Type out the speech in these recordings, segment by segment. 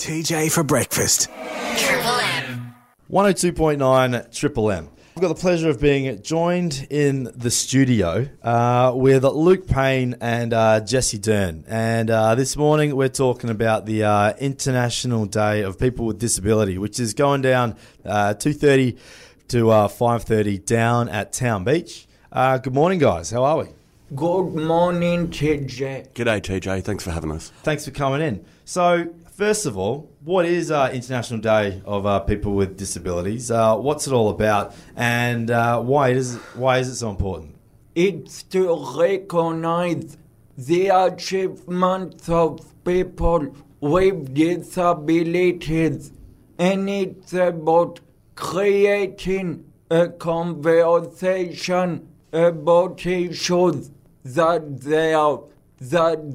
TJ for breakfast. Triple M. 102.9 Triple M. I've got the pleasure of being joined in the studio with Luke Payne and Jesse Dern. And this morning we're talking about the International Day of People with Disability, which is going down 2:30 to 5:30 down at Town Beach. Good morning, guys. How are we? Good morning, TJ. G'day, TJ. Thanks for having us. Thanks for coming in. So, first of all, what is International Day of People with Disabilities? What's it all about, and why is it so important? It's to recognise the achievements of people with disabilities, and it's about creating a conversation about issues that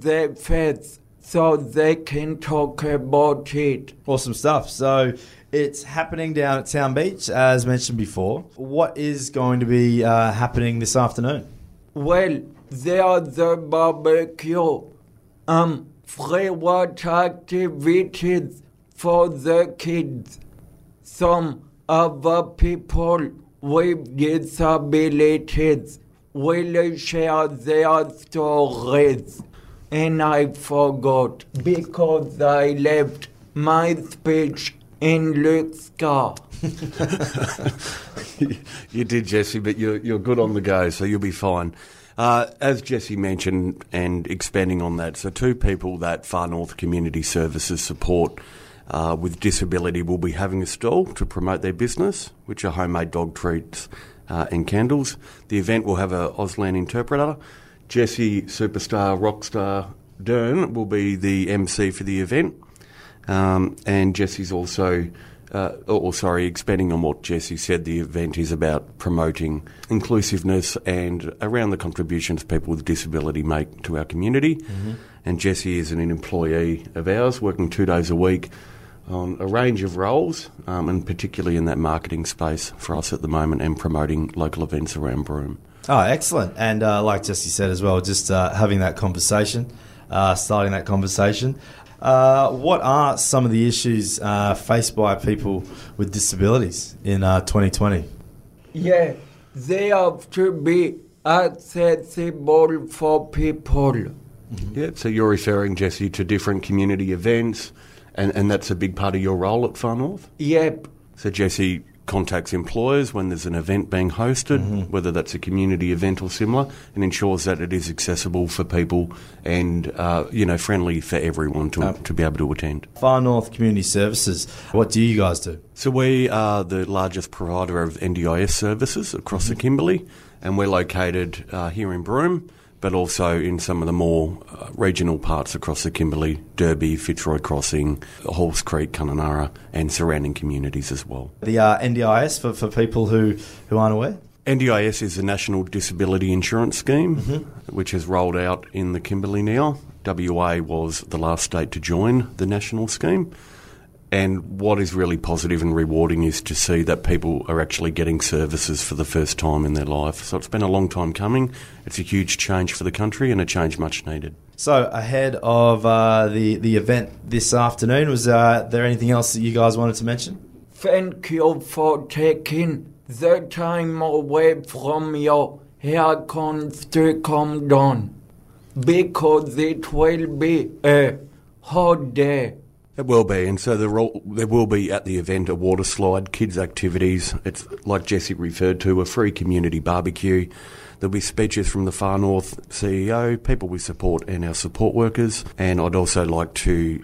they face, so they can talk about it. Awesome stuff. So it's happening down at Town Beach, as mentioned before. What is going to be happening this afternoon? Well, there's a barbecue, free water activities for the kids, some other people with disabilities will share their stories. And I forgot, because I left my speech in Luke's car. You did, Jesse, but you're good on the go, so you'll be fine. As Jesse mentioned, and expanding on that, so two people that Far North Community Services support with disability will be having a stall to promote their business, which are homemade dog treats and candles. The event will have an Auslan interpreter. Jesse, superstar, rockstar Dern, will be the MC for the event. And Jesse's also, expanding on what Jesse said, the event is about promoting inclusiveness and around the contributions people with disability make to our community. Mm-hmm. And Jesse is an employee of ours, working 2 days a week on a range of roles, and particularly in that marketing space for us at the moment, and promoting local events around Broome. Oh, excellent. And like Jesse said as well, just having that conversation, starting that conversation. What are some of the issues faced by people with disabilities in 2020? Yeah, they have to be accessible for people. Mm-hmm. Yeah, so you're referring, Jesse, to different community events, and that's a big part of your role at Far North? Yep. So, Jesse contacts employers when there's an event being hosted, mm-hmm. whether that's a community event or similar, and ensures that it is accessible for people and friendly for everyone to be able to attend. Far North Community Services, what do you guys do? So we are the largest provider of NDIS services across mm-hmm. the Kimberley, and we're located here in Broome, but also in some of the more regional parts across the Kimberley, Derby, Fitzroy Crossing, Halls Creek, Kununurra, and surrounding communities as well. The NDIS, for people who aren't aware? NDIS is the National Disability Insurance Scheme, mm-hmm. which has rolled out in the Kimberley now. WA was the last state to join the national scheme. And what is really positive and rewarding is to see that people are actually getting services for the first time in their life. So it's been a long time coming. It's a huge change for the country, and a change much needed. So ahead of the event this afternoon, was there anything else that you guys wanted to mention? Thank you for taking the time away from your haircuts to come down, because it will be a hot day. It will be, and so there will be at the event a water slide, kids' activities. It's, like Jesse referred to, a free community barbecue. There'll be speeches from the Far North CEO, people we support, and our support workers. And I'd also like to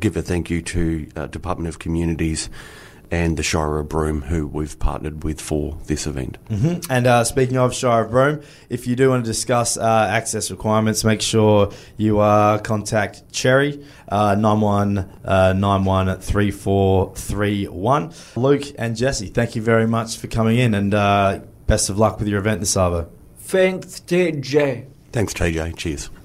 give a thank you to Department of Communities and the Shire of Broome, who we've partnered with for this event. Mm-hmm. And speaking of Shire of Broome, if you do want to discuss access requirements, make sure you contact Cherry, 9191 3431. Luke and Jesse, thank you very much for coming in, and best of luck with your event this Arvo. Thanks, TJ. Cheers.